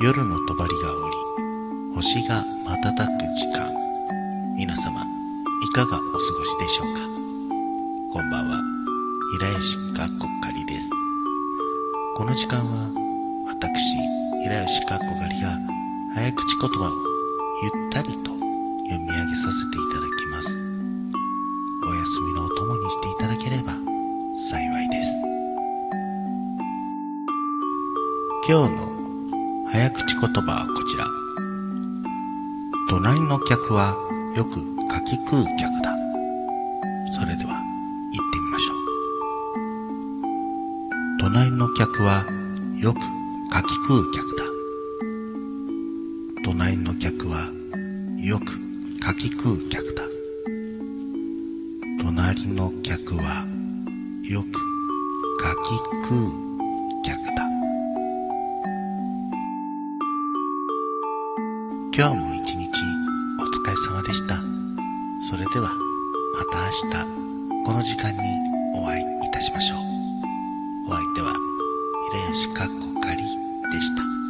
夜のとばりがおり、星が瞬く時間。皆様、いかがお過ごしでしょうか。こんばんは、平吉かっこかりです。この時間は、私、平吉かっこかりが早口言葉をゆったりと読み上げさせていただきます。お休みのお供にしていただければ幸いです。今日の早口言葉はこちら。隣の客はよく柿食う客だ。それでは行ってみましょう。隣の客はよく柿食う客だ。隣の客はよく柿食う客だ。隣の客はよく柿食う客だ。今日も一日お疲れ様でした。それではまた明日この時間にお会いいたしましょう。お相手は平吉かっこかりでした。